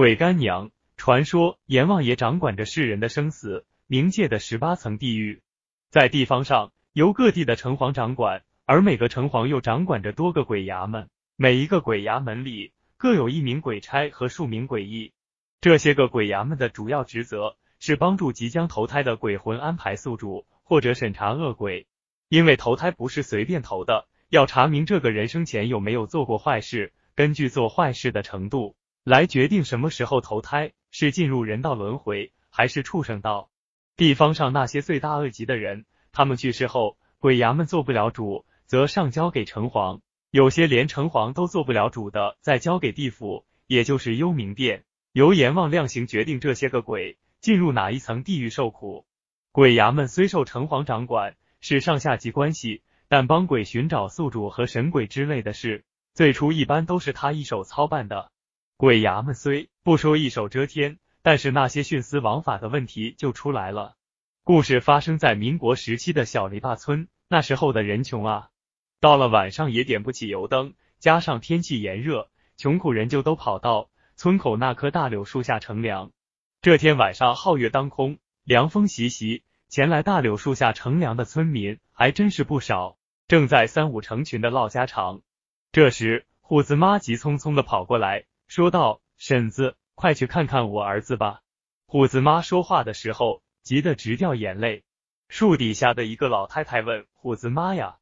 鬼干娘，传说阎王爷掌管着世人的生死，冥界的18层地狱。在地方上，由各地的城隍掌管，而每个城隍又掌管着多个鬼衙门，每一个鬼衙门里各有一名鬼差和数名鬼役。这些个鬼衙门的主要职责是帮助即将投胎的鬼魂安排宿主，或者审查恶鬼。因为投胎不是随便投的，要查明这个人生前有没有做过坏事，根据做坏事的程度来决定什么时候投胎，是进入人道轮回还是畜生道。地方上那些罪大恶极的人，他们去世后，鬼衙门做不了主，则上交给城隍，有些连城隍都做不了主的，再交给地府，也就是幽冥殿，由阎王量刑决定这些个鬼进入哪一层地狱受苦。鬼衙门虽受城隍掌管，是上下级关系，但帮鬼寻找宿主和神鬼之类的事，最初一般都是他一手操办的。鬼衙门虽不说一手遮天，但是那些徇私枉法的问题就出来了。故事发生在民国时期的小篱笆村，那时候的人穷啊，到了晚上也点不起油灯，加上天气炎热，穷苦人就都跑到村口那棵大柳树下乘凉。这天晚上皓月当空，凉风习习，前来大柳树下乘凉的村民还真是不少，正在三五成群的唠家常。这时虎子妈急匆匆的跑过来说道，婶子，快去看看我儿子吧。虎子妈说话的时候急得直掉眼泪。树底下的一个老太太问，虎子妈呀，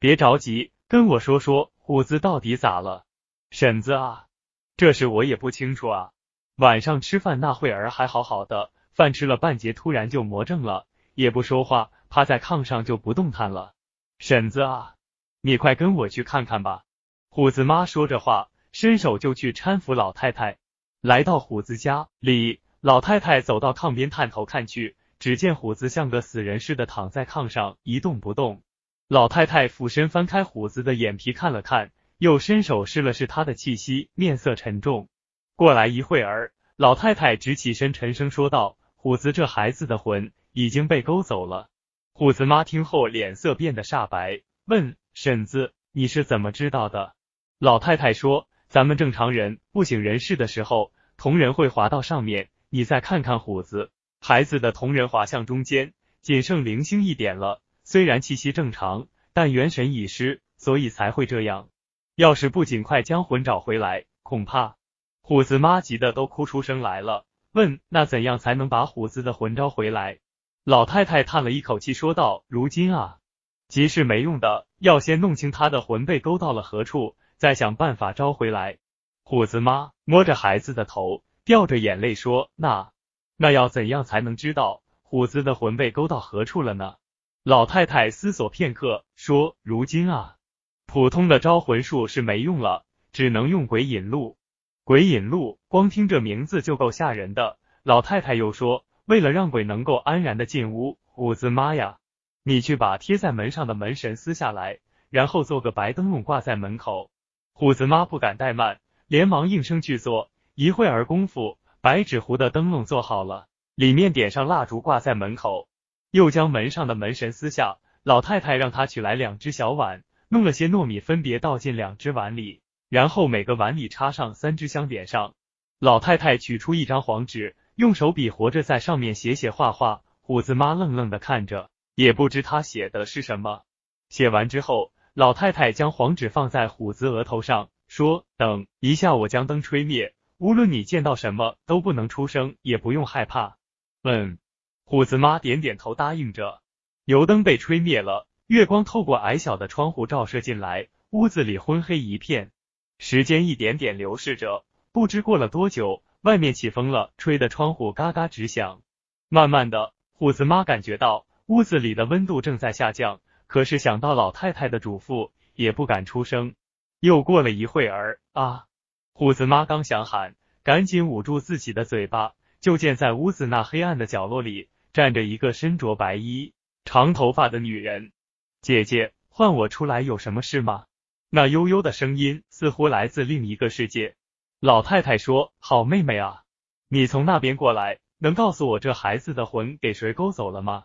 别着急，跟我说说虎子到底咋了。婶子啊，这事我也不清楚啊，晚上吃饭那会儿还好好的，饭吃了半截突然就魔怔了，也不说话，趴在炕上就不动弹了。婶子啊，你快跟我去看看吧。虎子妈说着话，伸手就去搀扶老太太。来到虎子家里，老太太走到炕边探头看去，只见虎子像个死人似的躺在炕上一动不动。老太太俯身翻开虎子的眼皮看了看，又伸手试了试他的气息，面色沉重。过来一会儿，老太太直起身沉声说道，虎子这孩子的魂已经被勾走了。虎子妈听后脸色变得煞白，问，婶子，你是怎么知道的？老太太说，咱们正常人不省人事的时候，铜人会滑到上面，你再看看虎子，孩子的铜人滑向中间，仅剩零星一点了，虽然气息正常，但元神已失，所以才会这样。要是不尽快将魂找回来，恐怕……虎子妈急得都哭出声来了，问，那怎样才能把虎子的魂招回来？老太太叹了一口气说道，如今啊，急是没用的，要先弄清他的魂被勾到了何处，再想办法招回来。虎子妈摸着孩子的头，掉着眼泪说，那要怎样才能知道虎子的魂被勾到何处了呢？老太太思索片刻说，如今啊，普通的招魂术是没用了，只能用鬼引路。鬼引路光听这名字就够吓人的。老太太又说，为了让鬼能够安然的进屋，虎子妈呀，你去把贴在门上的门神撕下来，然后做个白灯笼挂在门口。虎子妈不敢怠慢，连忙应声去做，一会儿功夫，白纸糊的灯笼做好了，里面点上蜡烛挂在门口，又将门上的门神撕下。老太太让她取来2只小碗，弄了些糯米分别倒进2只碗里，然后每个碗里插上3支香点上。老太太取出一张黄纸，用手笔活着在上面写写画画，虎子妈愣愣的看着，也不知她写的是什么。写完之后，老太太将黄纸放在虎子额头上说，等一下我将灯吹灭，无论你见到什么都不能出声，也不用害怕。虎子妈点点头答应着。油灯被吹灭了，月光透过矮小的窗户照射进来，屋子里昏黑一片。时间一点点流逝着，不知过了多久，外面起风了，吹得窗户嘎嘎直响。慢慢的，虎子妈感觉到屋子里的温度正在下降，可是想到老太太的嘱咐，也不敢出声。又过了一会儿，虎子妈刚想喊，赶紧捂住自己的嘴巴，就见在屋子那黑暗的角落里站着一个身着白衣长头发的女人。姐姐，唤我出来有什么事吗？那悠悠的声音似乎来自另一个世界。老太太说，好妹妹啊，你从那边过来，能告诉我这孩子的魂给谁勾走了吗？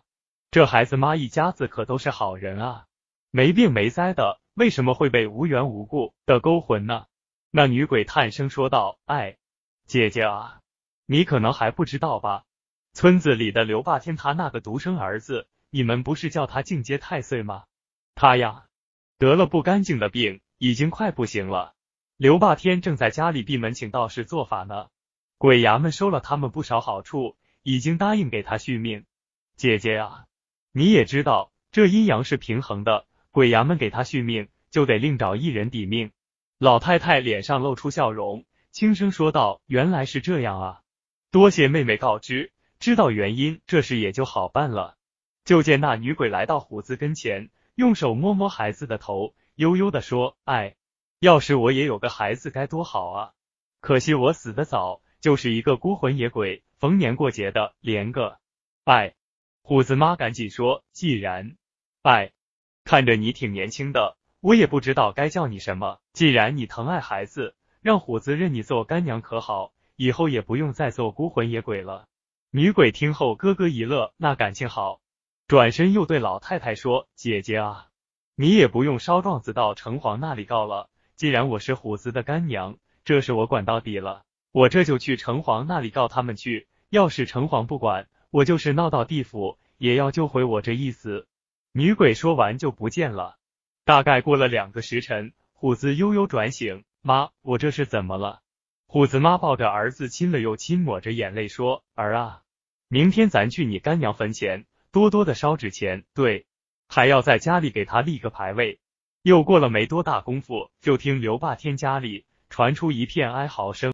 这孩子妈一家子可都是好人啊，没病没灾的，为什么会被无缘无故的勾魂呢？那女鬼叹声说道，姐姐啊，你可能还不知道吧，村子里的刘霸天他那个独生儿子，你们不是叫他进阶太岁吗？他呀，得了不干净的病，已经快不行了。刘霸天正在家里闭门请道士做法呢，鬼衙门收了他们不少好处，已经答应给他续命。姐姐啊，你也知道，这阴阳是平衡的，鬼衙门给他续命，就得另找一人抵命。老太太脸上露出笑容，轻声说道：原来是这样啊，多谢妹妹告知，知道原因，这事也就好办了。就见那女鬼来到虎子跟前，用手摸摸孩子的头，悠悠地说：哎，要是我也有个孩子该多好啊，可惜我死得早，就是一个孤魂野鬼，逢年过节的连个哎。虎子妈赶紧说：既然哎，看着你挺年轻的，我也不知道该叫你什么，既然你疼爱孩子，让虎子认你做干娘可好，以后也不用再做孤魂野鬼了。女鬼听后咯咯一乐，那感情好，转身又对老太太说：姐姐啊，你也不用烧状子到城隍那里告了，既然我是虎子的干娘，这事我管到底了，我这就去城隍那里告他们去，要是城隍不管，我就是闹到地府也要救回我这一死。女鬼说完就不见了。大概过了2个时辰，虎子悠悠转醒：妈，我这是怎么了？虎子妈抱着儿子亲了又亲，抹着眼泪说：儿啊，明天咱去你干娘坟前，多多的烧纸钱，对，还要在家里给他立个牌位。又过了没多大功夫，就听刘霸天家里传出一片哀嚎声。